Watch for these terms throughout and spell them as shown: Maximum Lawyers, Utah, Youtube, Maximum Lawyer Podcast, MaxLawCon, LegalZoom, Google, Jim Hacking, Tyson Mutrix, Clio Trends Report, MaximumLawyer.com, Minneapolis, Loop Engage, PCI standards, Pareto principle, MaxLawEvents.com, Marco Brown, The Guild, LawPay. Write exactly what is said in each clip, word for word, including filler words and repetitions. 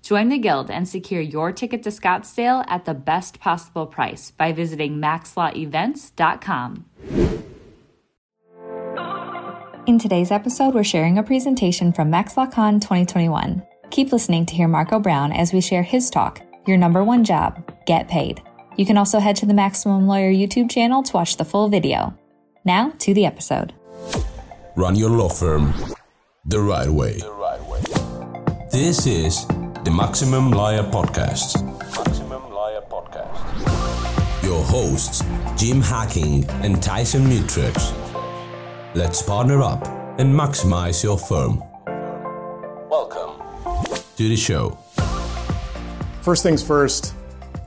Join the Guild and secure your ticket to Scottsdale at the best possible price by visiting Max Law Events dot com. In today's episode, we're sharing a presentation from MaxLawCon twenty twenty-one. Keep listening to hear Marco Brown as we share his talk, Your Number One Job, Get Paid. You can also head to the Maximum Lawyer YouTube channel to watch the full video. Now to the episode. Run your law firm the right way. The right way. This is the Maximum Lawyer Podcast. Maximum Lawyer Podcast. Your hosts, Jim Hacking and Tyson Mutrix. Let's partner up and maximize your firm. Welcome to the show. First things first,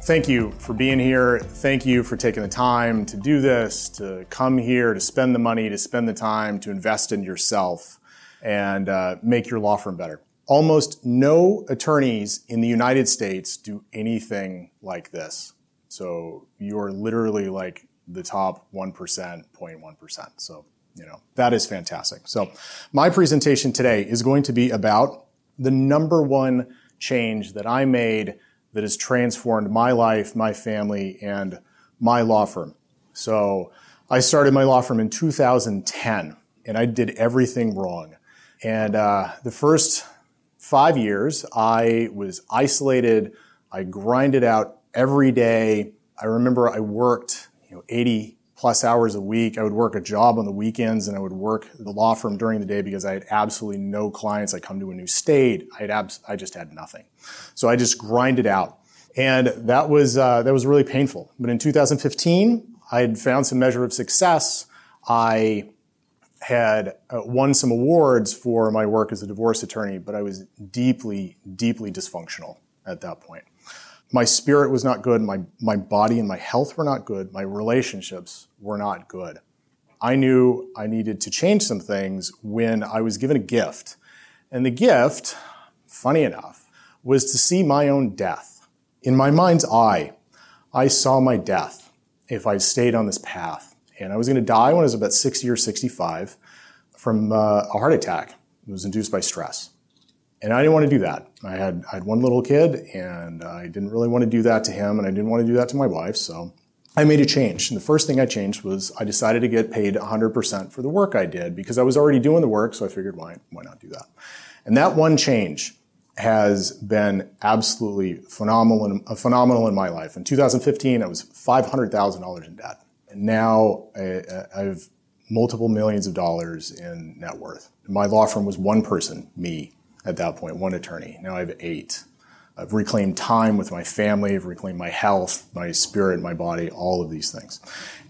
thank you for being here. Thank you for taking the time to do this, to come here, to spend the money, to spend the time, to invest in yourself and uh, make your law firm better. Almost no attorneys in the United States do anything like this. So you're literally like the top one percent, zero point one percent. So you know, that is fantastic. So my presentation today is going to be about the number one change that I made that has transformed my life, my family, and my law firm. So I started my law firm in two thousand ten, and I did everything wrong. And uh, the first five years, I was isolated. I grinded out every day. I remember I worked, you know, eighty plus hours a week. I would work a job on the weekends and I would work the law firm during the day because I had absolutely no clients. I come to a new state. I had abs- I just had nothing. So I just grinded out. And that was, uh, that was really painful. But in two thousand fifteen, I had found some measure of success. I had uh, won some awards for my work as a divorce attorney, but I was deeply, deeply dysfunctional at that point. My spirit was not good. My, my body and my health were not good. My relationships were not good. I knew I needed to change some things when I was given a gift. And the gift, funny enough, was to see my own death. In my mind's eye, I saw my death if I stayed on this path. And I was going to die when I was about sixty or sixty-five from uh, a heart attack. It was induced by stress. And I didn't want to do that. I had I had one little kid, and I didn't really want to do that to him, and I didn't want to do that to my wife, so I made a change. And the first thing I changed was I decided to get paid one hundred percent for the work I did because I was already doing the work, so I figured, why, why not do that? And that one change has been absolutely phenomenal, phenomenal in my life. In two thousand fifteen, I was five hundred thousand dollars in debt, and now I, I've multiple millions of dollars in net worth. My law firm was one person, me. At that point, one attorney. Now I have eight. I've reclaimed time with my family. I've reclaimed my health, my spirit, my body, all of these things.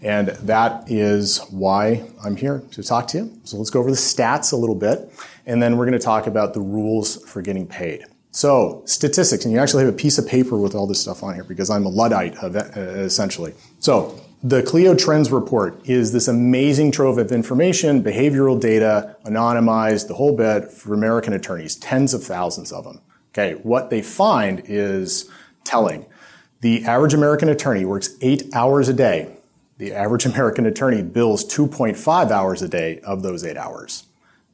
And that is why I'm here to talk to you. So let's go over the stats a little bit. And then we're going to talk about the rules for getting paid. So statistics, and you actually have a piece of paper with all this stuff on here because I'm a Luddite, essentially. So the Clio Trends Report is this amazing trove of information, behavioral data, anonymized, the whole bit, for American attorneys, tens of thousands of them. Okay, what they find is telling. The average American attorney works eight hours a day. The average American attorney bills two point five hours a day of those eight hours.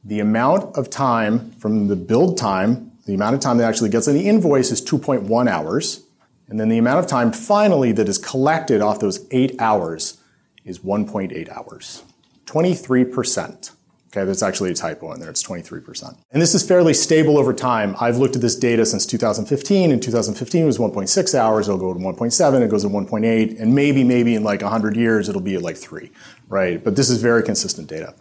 The amount of time from the billed time, the amount of time that actually gets on the invoice is two point one hours. And then the amount of time finally that is collected off those eight hours is one point eight hours, twenty-three percent. Okay, that's actually a typo in there. It's twenty-three percent. And this is fairly stable over time. I've looked at this data since two thousand fifteen. In two thousand fifteen, it was one point six hours. It'll go to one point seven. It goes to one point eight. And maybe, maybe in like one hundred years, it'll be at like three, right? But this is very consistent data.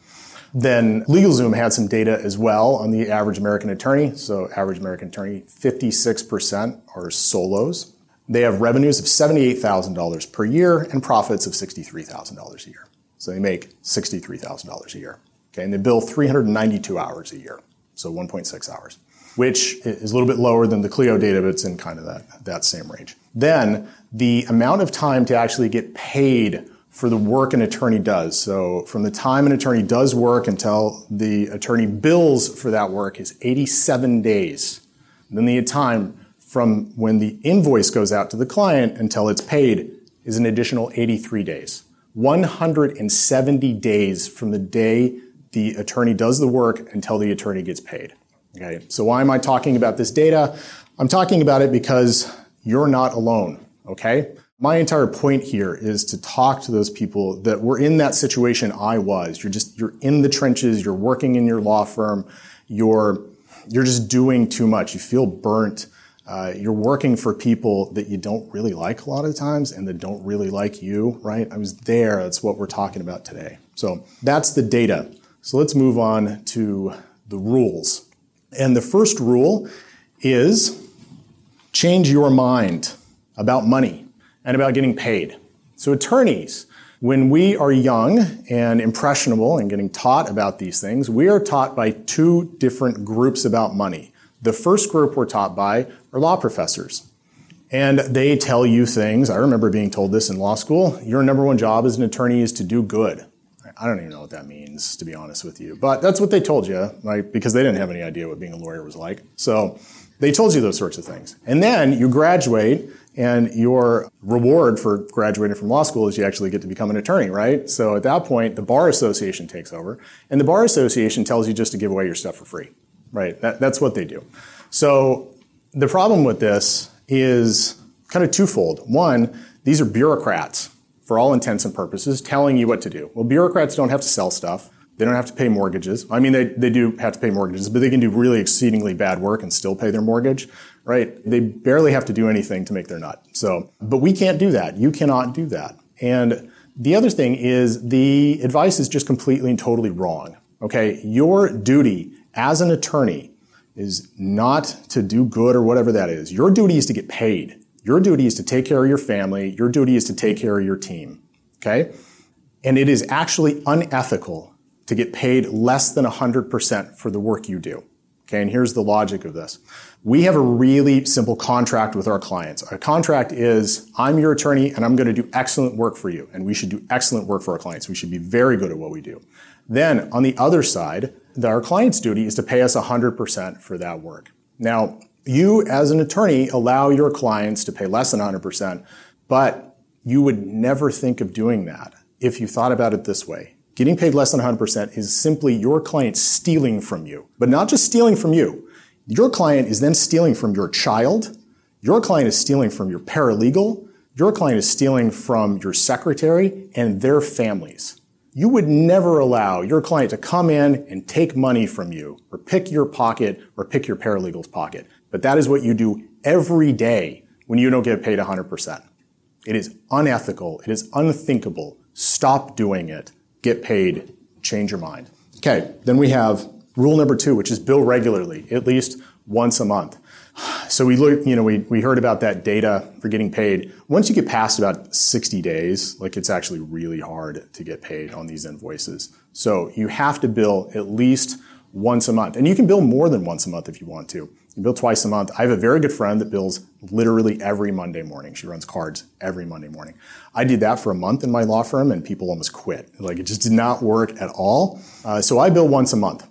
Then LegalZoom had some data as well on the average American attorney. So average American attorney, fifty-six percent are solos. They have revenues of seventy-eight thousand dollars per year and profits of sixty-three thousand dollars a year. So they make sixty-three thousand dollars a year. Okay, and they bill three hundred ninety-two hours a year, so one point six hours, which is a little bit lower than the Clio data, but it's in kind of that, that same range. Then the amount of time to actually get paid for the work an attorney does. So from the time an attorney does work until the attorney bills for that work is eighty-seven days. And then the time from when the invoice goes out to the client until it's paid is an additional eighty-three days. one hundred seventy days from the day the attorney does the work until the attorney gets paid. Okay. So why am I talking about this data? I'm talking about it because you're not alone. Okay. My entire point here is to talk to those people that were in that situation I was. You're just, you're in the trenches. You're working in your law firm. You're, you're just doing too much. You feel burnt. Uh, you're working for people that you don't really like a lot of the times and that don't really like you, right? I was there. That's what we're talking about today. So that's the data. So let's move on to the rules. And the first rule is change your mind about money and about getting paid. So attorneys, when we are young and impressionable and getting taught about these things, we are taught by two different groups about money. The first group we're taught by are law professors. And they tell you things. I remember being told this in law school. Your number one job as an attorney is to do good. I don't even know what that means, to be honest with you. But that's what they told you, right? Because they didn't have any idea what being a lawyer was like. So they told you those sorts of things. And then you graduate, and your reward for graduating from law school is you actually get to become an attorney, right? So at that point, the Bar Association takes over. And the Bar Association tells you just to give away your stuff for free. Right, that, that's what they do. So the problem with this is kind of twofold. One, these are bureaucrats, for all intents and purposes, telling you what to do. Well, bureaucrats don't have to sell stuff. They don't have to pay mortgages. I mean, they, they do have to pay mortgages, but they can do really exceedingly bad work and still pay their mortgage, right? They barely have to do anything to make their nut. So, but we can't do that. You cannot do that. And the other thing is the advice is just completely and totally wrong. Okay, your duty as an attorney is not to do good or whatever that is. Your duty is to get paid. Your duty is to take care of your family. Your duty is to take care of your team. Okay? And it is actually unethical to get paid less than one hundred percent for the work you do. Okay? And here's the logic of this. We have a really simple contract with our clients. Our contract is, I'm your attorney and I'm going to do excellent work for you. And we should do excellent work for our clients. We should be very good at what we do. Then on the other side, our client's duty is to pay us one hundred percent for that work. Now, you as an attorney allow your clients to pay less than one hundred percent, but you would never think of doing that if you thought about it this way. Getting paid less than one hundred percent is simply your client stealing from you, but not just stealing from you. Your client is then stealing from your child. Your client is stealing from your paralegal. Your client is stealing from your secretary and their families. You would never allow your client to come in and take money from you or pick your pocket or pick your paralegal's pocket. But that is what you do every day when you don't get paid one hundred percent. It is unethical. It is unthinkable. Stop doing it. Get paid. Change your mind. Okay, then we have rule number two, which is bill regularly, at least once a month. So we look, you know, we, we heard about that data for getting paid. Once you get past about sixty days, like it's actually really hard to get paid on these invoices. So you have to bill at least once a month. And you can bill more than once a month if you want to. You bill twice a month. I have a very good friend that bills literally every Monday morning. She runs cards every Monday morning. I did that for a month in my law firm and people almost quit. Like it just did not work at all. Uh, so I bill once a month.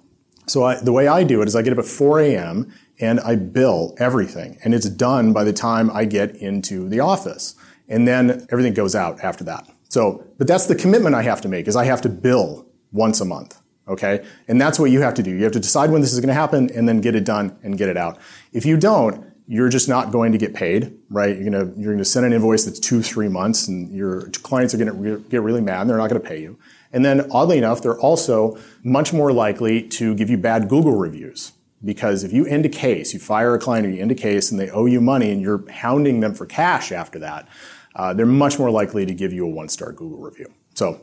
So I, the way I do it is I get up at four a.m. and I bill everything. And it's done by the time I get into the office. And then everything goes out after that. So, but that's the commitment I have to make, is I have to bill once a month, okay? And that's what you have to do. You have to decide when this is going to happen and then get it done and get it out. If you don't, you're just not going to get paid, right? You're gonna you're gonna send an invoice that's two, three months, and your clients are gonna re- get really mad, and they're not gonna pay you. And then, oddly enough, they're also much more likely to give you bad Google reviews. Because if you end a case, you fire a client or you end a case and they owe you money and you're hounding them for cash after that, uh, they're much more likely to give you a one-star Google review. So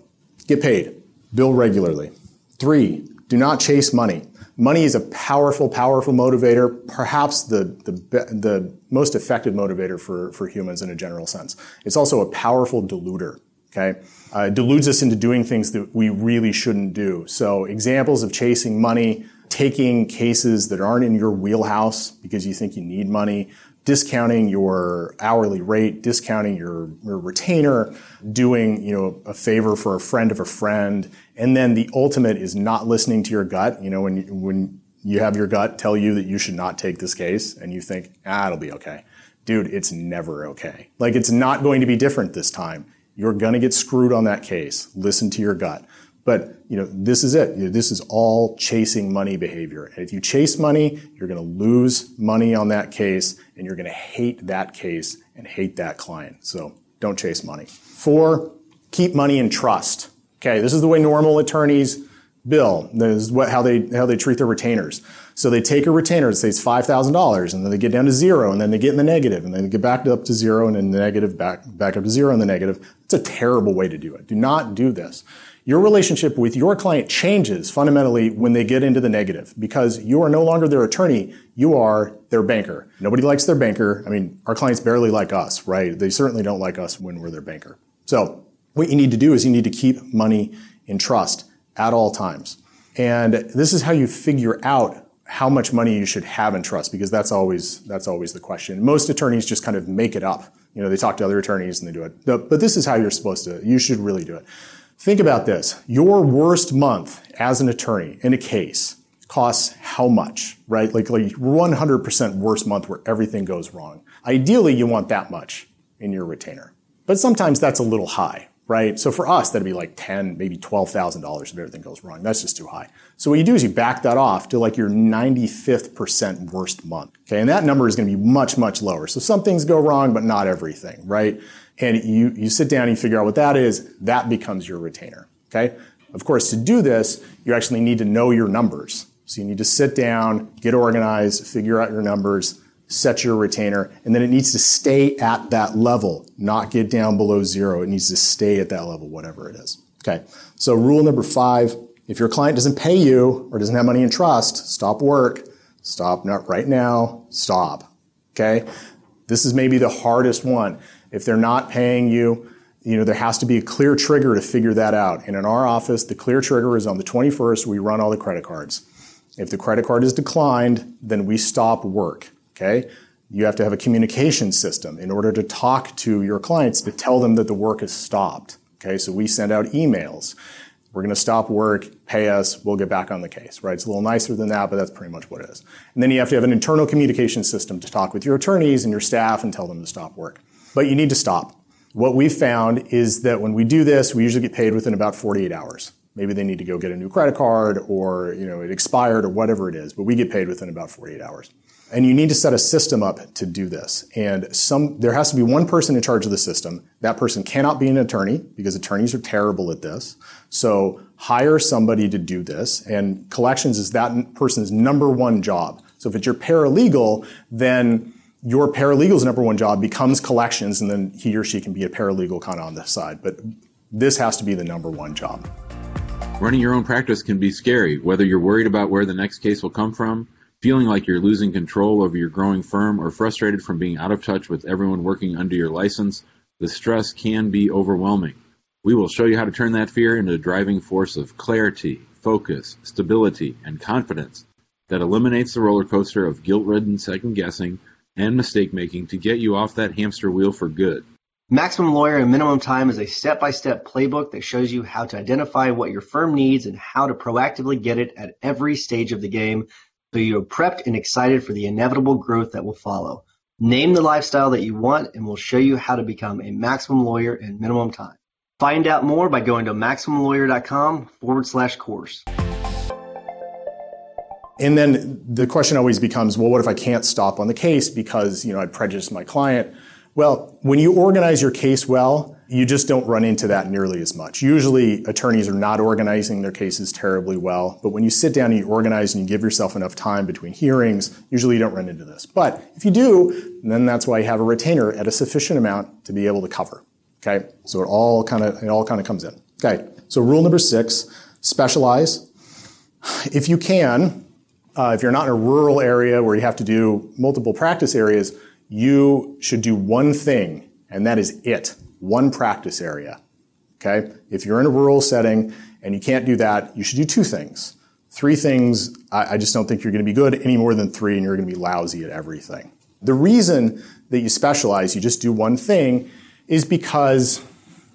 get paid. Bill regularly. Three, do not chase money. Money is a powerful, powerful motivator, perhaps the the, the most effective motivator for, for humans in a general sense. It's also a powerful diluter. Okay, uh, it deludes us into doing things that we really shouldn't do. So examples of chasing money: taking cases that aren't in your wheelhouse because you think you need money, discounting your hourly rate, discounting your, your retainer, doing, you know, a favor for a friend of a friend. And then the ultimate is not listening to your gut. You know, when you, when you have your gut tell you that you should not take this case and you think, ah, it'll be okay. Dude, it's never okay. Like, it's not going to be different this time. You're going to get screwed on that case. Listen to your gut. But, you know, this is it. You know, this is all chasing money behavior. And if you chase money, you're going to lose money on that case, and you're going to hate that case and hate that client. So don't chase money. Four, keep money in trust. Okay, this is the way normal attorneys bill. This is what, how they how they treat their retainers. So they take a retainer that says five thousand dollars, and then they get down to zero, and then they get in the negative, and then they get back up to zero, and then the negative, back back up to zero, and the negative. It's a terrible way to do it. Do not do this. Your relationship with your client changes fundamentally when they get into the negative, because you are no longer their attorney. You are their banker. Nobody likes their banker. I mean, our clients barely like us, right? They certainly don't like us when we're their banker. So what you need to do is you need to keep money in trust at all times. And this is how you figure out how much money you should have in trust, because that's always, that's always the question. Most attorneys just kind of make it up. You know, they talk to other attorneys and they do it. But this is how you're supposed to, you should really do it. Think about this. Your worst month as an attorney in a case costs how much, right? Like, like one hundred percent worst month where everything goes wrong. Ideally, you want that much in your retainer. But sometimes that's a little high, right? So for us, that'd be like ten thousand dollars, maybe twelve thousand dollars if everything goes wrong. That's just too high. So what you do is you back that off to like your ninety-fifth percent worst month. Okay, and that number is going to be much, much lower. So some things go wrong, but not everything, right? And you, you sit down and you figure out what that is. That becomes your retainer, okay? Of course, to do this, you actually need to know your numbers. So you need to sit down, get organized, figure out your numbers, set your retainer, and then it needs to stay at that level, not get down below zero. It needs to stay at that level, whatever it is, okay? So rule number five, if your client doesn't pay you or doesn't have money in trust, stop work, stop, not right now, stop, okay? This is maybe the hardest one. If they're not paying you, you know, there has to be a clear trigger to figure that out. And in our office, the clear trigger is on the twenty-first, we run all the credit cards. If the credit card is declined, then we stop work, okay? You have to have a communication system in order to talk to your clients to tell them that the work is stopped, okay? So we send out emails. We're going to stop work, pay us, we'll get back on the case, right? It's a little nicer than that, but that's pretty much what it is. And then you have to have an internal communication system to talk with your attorneys and your staff and tell them to stop work. But you need to stop. What we found is that when we do this, we usually get paid within about forty-eight hours. Maybe they need to go get a new credit card, or, you know, it expired or whatever it is, but we get paid within about forty-eight hours. And you need to set a system up to do this. And some, there has to be one person in charge of the system. That person cannot be an attorney, because attorneys are terrible at this. So hire somebody to do this. And collections is that person's number one job. So if it's your paralegal, then your paralegal's number one job becomes collections, and then he or she can be a paralegal kind of on the side. But this has to be the number one job. Running your own practice can be scary, whether you're worried about where the next case will come from, feeling like you're losing control over your growing firm, or frustrated from being out of touch with everyone working under your license. The stress can be overwhelming. We will show you how to turn that fear into a driving force of clarity, focus, stability, and confidence that eliminates the roller coaster of guilt-ridden second-guessing and mistake-making to get you off that hamster wheel for good. Maximum Lawyer and Minimum Time is a step-by-step playbook that shows you how to identify what your firm needs and how to proactively get it at every stage of the game, so you're prepped and excited for the inevitable growth that will follow. Name the lifestyle that you want, and we'll show you how to become a Maximum Lawyer in Minimum Time. Find out more by going to MaximumLawyer.com forward slash course. And then the question always becomes, well, what if I can't stop on the case because, you know, I prejudiced my client? Well, when you organize your case well, you just don't run into that nearly as much. Usually attorneys are not organizing their cases terribly well, but when you sit down and you organize and you give yourself enough time between hearings, usually you don't run into this. But if you do, then that's why you have a retainer at a sufficient amount to be able to cover. Okay? So it all kind of it all kind of comes in. Okay. So rule number six, specialize. If you can, uh, if you're not in a rural area where you have to do multiple practice areas, you should do one thing, and that is it. One practice area, okay? If you're in a rural setting and you can't do that, you should do two things. Three things, I, I just don't think you're going to be good any more than three, and you're going to be lousy at everything. The reason that you specialize, you just do one thing, is because,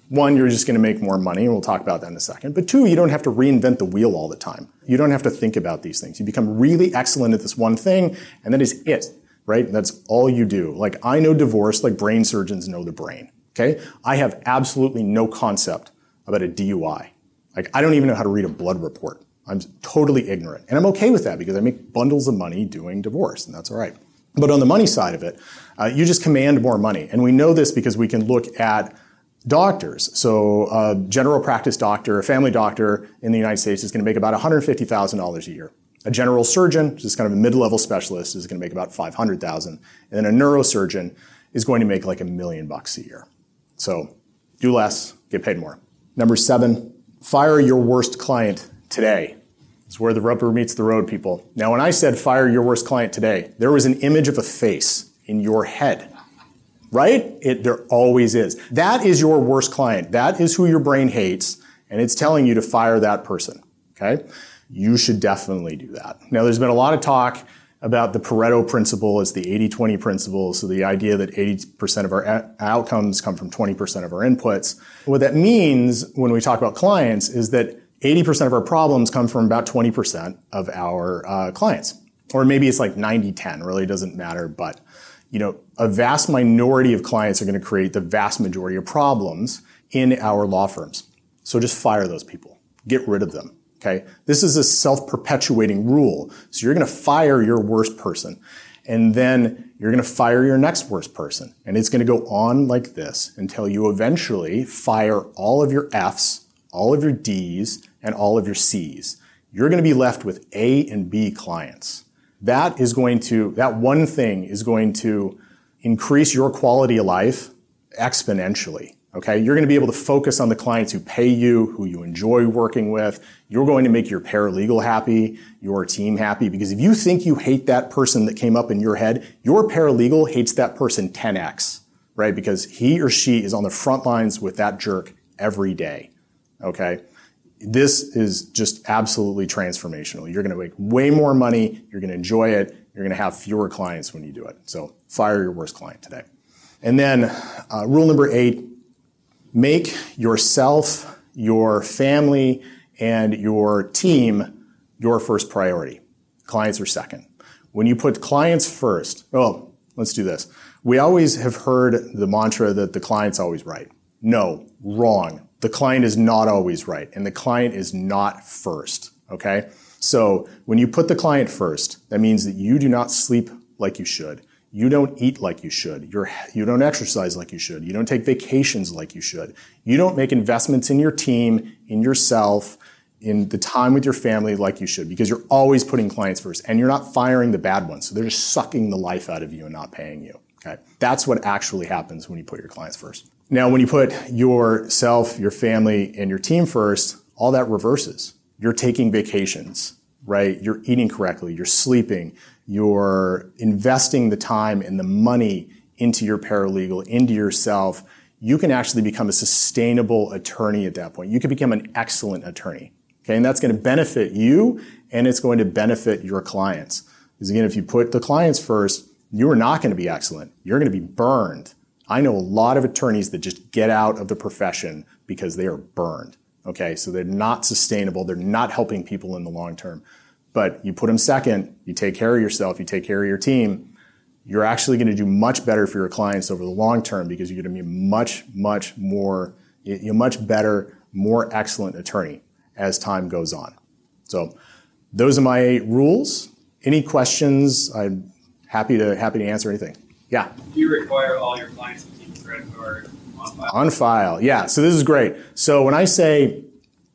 one, you're just going to make more money, and we'll talk about that in a second. But two, you don't have to reinvent the wheel all the time. You don't have to think about these things. You become really excellent at this one thing, and that is it. Right? That's all you do. Like, I know divorce like brain surgeons know the brain, okay? I have absolutely no concept about a D U I. Like, I don't even know how to read a blood report. I'm totally ignorant. And I'm okay with that because I make bundles of money doing divorce, and that's all right. But on the money side of it, uh, you just command more money. And we know this because we can look at doctors. So a general practice doctor, a family doctor in the United States is going to make about one hundred fifty thousand dollars a year. A general surgeon, just kind of a mid-level specialist, is going to make about five hundred thousand dollars. And then a neurosurgeon is going to make like a million bucks a year. So do less, get paid more. Number seven, fire your worst client today. It's where the rubber meets the road, people. Now, when I said fire your worst client today, there was an image of a face in your head, right? It, there always is. That is your worst client. That is who your brain hates, and it's telling you to fire that person, okay? You should definitely do that. Now, there's been a lot of talk about the Pareto principle. It's the eighty twenty principle, so the idea that eighty percent of our a- outcomes come from twenty percent of our inputs. What that means when we talk about clients is that eighty percent of our problems come from about twenty percent of our uh, clients. Or maybe it's like ninety ten, really doesn't matter, but you know, a vast minority of clients are going to create the vast majority of problems in our law firms. So just fire those people. Get rid of them. Okay, this is a self-perpetuating rule. So you're going to fire your worst person, and then you're going to fire your next worst person. And it's going to go on like this until you eventually fire all of your Fs, all of your Ds, and all of your Cs. You're going to be left with A and B clients. That is going to, that one thing is going to increase your quality of life exponentially. Okay, you're going to be able to focus on the clients who pay you, who you enjoy working with. You're going to make your paralegal happy, your team happy, because if you think you hate that person that came up in your head, your paralegal hates that person ten x, right? Because he or she is on the front lines with that jerk every day. Okay, this is just absolutely transformational. You're going to make way more money. You're going to enjoy it. You're going to have fewer clients when you do it. So fire your worst client today. And then uh, rule number eight, make yourself, your family, and your team your first priority. Clients are second. When you put clients first, well, let's do this. We always have heard the mantra that the client's always right. No, wrong. The client is not always right, and the client is not first, okay? So when you put the client first, that means that you do not sleep like you should. You don't eat like you should. You're, you don't exercise like you should. You don't take vacations like you should. You don't make investments in your team, in yourself, in the time with your family like you should, because you're always putting clients first, and you're not firing the bad ones. So they're just sucking the life out of you and not paying you. Okay, that's what actually happens when you put your clients first. Now, when you put yourself, your family, and your team first, all that reverses. You're taking vacations, right? You're eating correctly. You're sleeping. You're investing the time and the money into your paralegal, into yourself. You can actually become a sustainable attorney at that point. You can become an excellent attorney. Okay, and that's going to benefit you, and it's going to benefit your clients. Because again, if you put the clients first, you are not going to be excellent. You're going to be burned. I know a lot of attorneys that just get out of the profession because they are burned. Okay, so they're not sustainable. They're not helping people in the long term. But you put them second, you take care of yourself, you take care of your team, you're actually going to do much better for your clients over the long term because you're going to be much, much more, you're much better, more excellent attorney as time goes on. So those are my eight rules. Any questions? I'm happy to happy to answer anything. Yeah. Do you require all your clients to keep a credit card on file? On file, yeah. So this is great. So when I say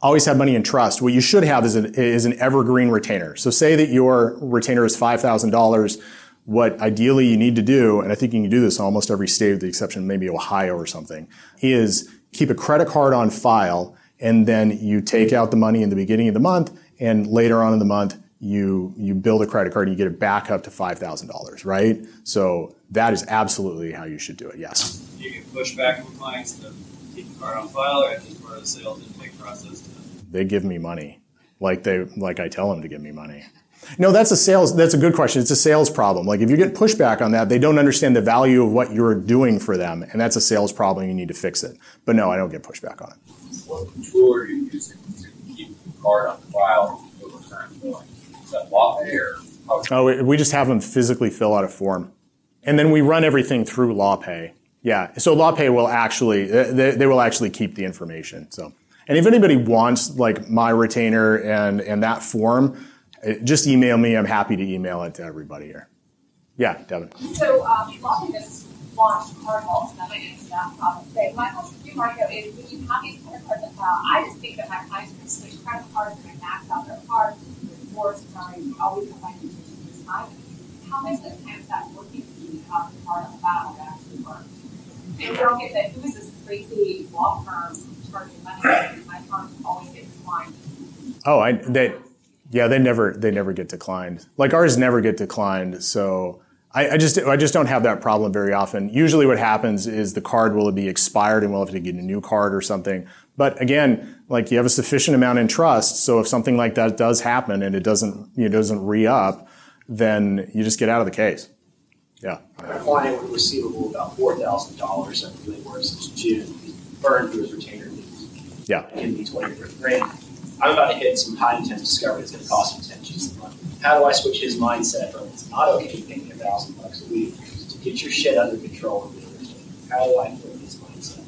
always have money in trust, what you should have is an, is an evergreen retainer. So say that your retainer is five thousand dollars. What ideally you need to do, and I think you can do this in almost every state with the exception of maybe Ohio or something, is keep a credit card on file, and then you take out the money in the beginning of the month, and later on in the month, you you build a credit card and you get it back up to five thousand dollars, right? So that is absolutely how you should do it, yes. You can push back with clients to keep the card on file, or is this part of the sales intake process? To... They give me money, like they like I tell them to give me money. No, that's a sales, that's a good question. It's a sales problem. Like if you get pushback on that, they don't understand the value of what you're doing for them, and that's a sales problem. You need to fix it. But no, I don't get pushback on it. What tool are you using to keep the card on file over time? Is that LawPay or? Oh, we just have them physically fill out a form. And then we run everything through LawPay. Yeah. So LawPay will actually, they, they will actually keep the information. So, and if anybody wants like my retainer and, and that form, just email me. I'm happy to email it to everybody here. Yeah, Devin. So um, LawPay just launched card vaults, and that might answer that problem today. My question for you, Marco, is when you have these credit cards on file, I just think that my clients are going to switch credit cards and max out their cards. They're forced, sorry, we always have my intention this time. How much of the time is that working for you to have the card on file that actually works? And we don't get that, who is this crazy law firm charging money? My cards always get declined. Oh, I they. Yeah, they never they never get declined. Like ours never get declined. So I, I just I just don't have that problem very often. Usually, what happens is the card will be expired and we'll have to get a new card or something. But again, like you have a sufficient amount in trust, so if something like that does happen and it doesn't you know, doesn't re-up, then you just get out of the case. Yeah. A client with a receivable about four thousand dollars that really works since June. He's burned through his retainer fees. Yeah. It can be twenty grand. I'm about to hit some high-intent discovery that's going to cost me ten G's a month. How do I switch his mindset from it's not okay to pay me a thousand bucks a week to get your shit under control and do everything? How do I flip his mindset?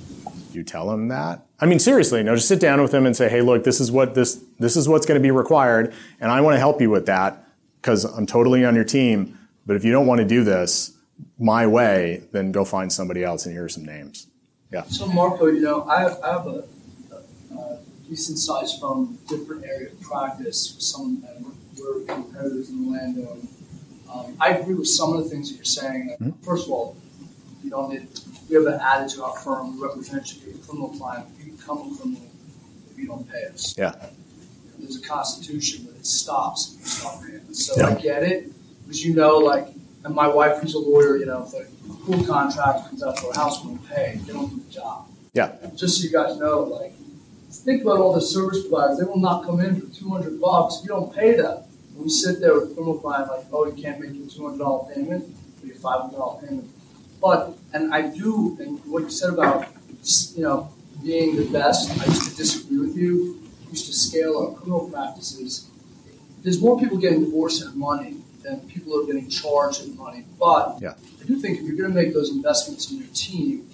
You tell him that? I mean, seriously, no, just sit down with him and say, hey, look, this is what this this is what's going to be required, and I want to help you with that because I'm totally on your team. But if you don't want to do this my way, then go find somebody else, and here are some names. Yeah. So, Marco, you know, I have, I have a. Uh, decent size from different area of practice with some of them were competitors in Orlando. Um, I agree with some of the things that you're saying. Mm-hmm. First of all, you don't need, we have an added to our firm, we represent you, you're a criminal client, you become a criminal if you don't pay us. Yeah. There's a constitution, but it stops if you stop paying us. So yeah. I get it, because you know, like, and my wife who's a lawyer, you know, if a cool contract comes out for a house, we don't pay, they don't do the job. Yeah. Just so you guys know, like, think about all the service providers. They will not come in for two hundred bucks. You don't pay them. When we sit there with a criminal client like, oh, you can't make your two hundred dollars payment, or your five hundred dollars payment. But, and I do, and what you said about, you know, being the best, I used to disagree with you. We used to scale our criminal practices. There's more people getting divorced in money than people who are getting charged in money. But yeah. I do think if you're going to make those investments in your team,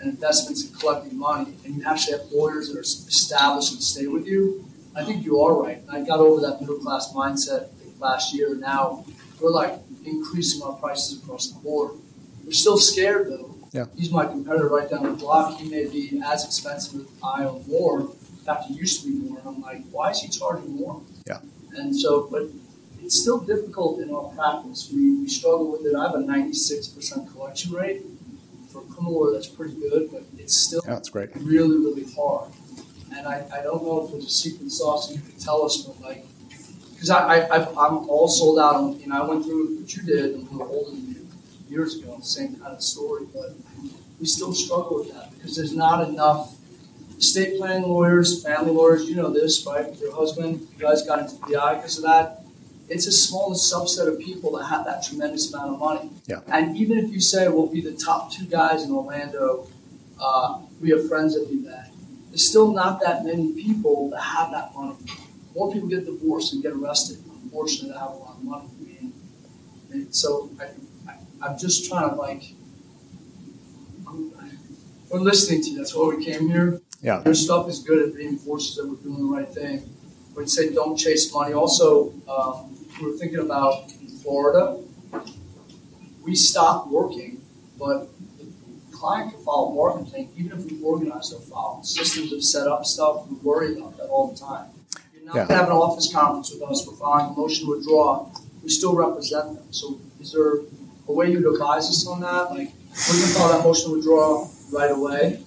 and investments in collecting money, and you actually have lawyers that are established and stay with you, I think you are right. I got over that middle-class mindset last year. Now we're like increasing our prices across the board. We're still scared, though. Yeah. He's my competitor right down the block. He may be as expensive as I or more. In fact, he used to be more. And I'm like, why is he charging more? Yeah. And so, but it's still difficult in our practice. We, we struggle with it. I have a ninety-six percent collection rate. For a criminal lawyer, that's pretty good, but it's still yeah, it's great. really, really hard. And I, I don't know if there's a secret sauce you could tell us, but like, because I, I, I'm all sold out on, you know, I went through what you did, I'm a little older than you, years ago, the same kind of story, but we still struggle with that because there's not enough estate planning lawyers, family lawyers, you know this, right? Your husband, you guys got into P I because of that. It's a small subset of people that have that tremendous amount of money. Yeah. And even if you say we'll be the top two guys in Orlando, uh, we have friends that do that, there's still not that many people that have that money. More people get divorced and get arrested, unfortunately, that have a lot of money. I mean, and so I, I, I'm just trying to like, I'm, we're listening to you. That's why we came here. Yeah. Your stuff is good. It reinforces that we're doing the right thing. We'd say don't chase money. Also, um, we were thinking about Florida, we stopped working, but the client can file a more complaint even if we organize their file. Systems have set up stuff. We worry about that all the time. You're not yeah. going to have an office conference with us. We're filing a motion to withdraw. We still represent them. So is there a way you'd advise us on that? Like, we're going to file that motion to withdraw right away.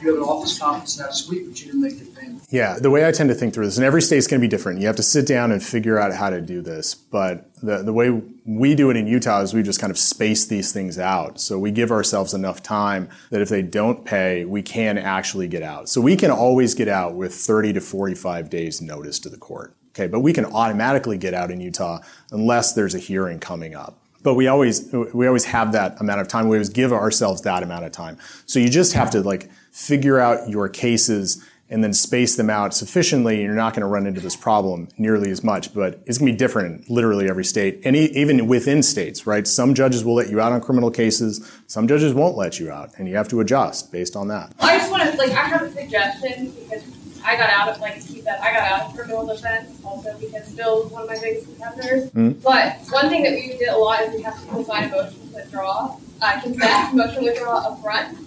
You have an office conference next week, but you didn't make the payment. Yeah, the way I tend to think through this, and every state's going to be different. You have to sit down and figure out how to do this. But the, the way we do it in Utah is we just kind of space these things out. So we give ourselves enough time that if they don't pay, we can actually get out. So we can always get out with thirty to forty-five days notice to the court. Okay, but we can automatically get out in Utah unless there's a hearing coming up. But we always we always have that amount of time. We always give ourselves that amount of time. So you just have to like figure out your cases and then space them out sufficiently. You're not going to run into this problem nearly as much, but it's going to be different in literally every state and e- even within states, right? Some judges will let you out on criminal cases. Some judges won't let you out, and you have to adjust based on that. I just want to, like, I have a suggestion because I got out of, like, keep that. I got out of criminal defense also because Bill's one of my biggest contenders. Mm-hmm. But one thing that we did a lot is we have to sign a motion to withdraw, uh, consent, motion withdraw up front.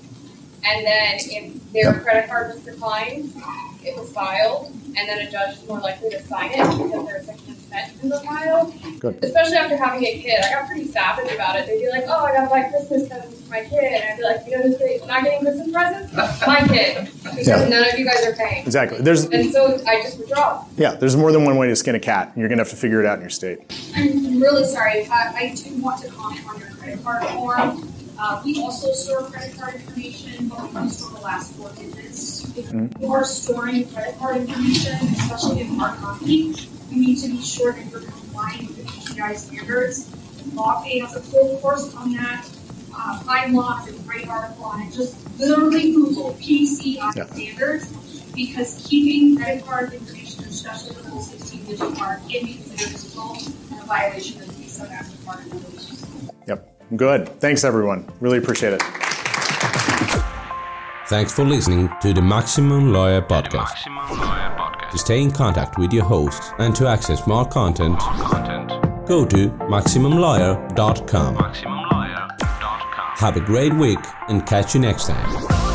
And then if their yep. credit card was declined, it was filed. And then a judge is more likely to sign it because there's a consent in the file. Good. Especially after having a kid. I got pretty savage about it. They'd be like, oh, I got to buy Christmas presents for my kid. And I'd be like, you know who's getting, not getting Christmas presents? My kid. Because yeah. none of you guys are paying. Exactly. There's, and so I just withdraw. Yeah, there's more than one way to skin a cat. You're going to have to figure it out in your state. I'm really sorry. I, I do want to comment on your credit card form. Uh, we also store credit card information, but we don't store the last four digits. If mm-hmm. you are storing credit card information, especially in hard copy, you need to be sure that you're complying with the P C I standards. LawPay has a full course on that. Uh, Fine Law has a great article on it. Just literally Google P C I yeah. standards, because keeping credit card information, especially the full sixteen-digit card, can be considered illegal and a violation of Visa, MasterCard, and other. Yep. Good. Thanks, everyone. Really appreciate it. Thanks for listening to the Maximum Lawyer Podcast. Maximum Lawyer Podcast. To stay in contact with your hosts and to access more content, more content. go to Maximum Lawyer dot com. Maximum Lawyer dot com. Have a great week and catch you next time.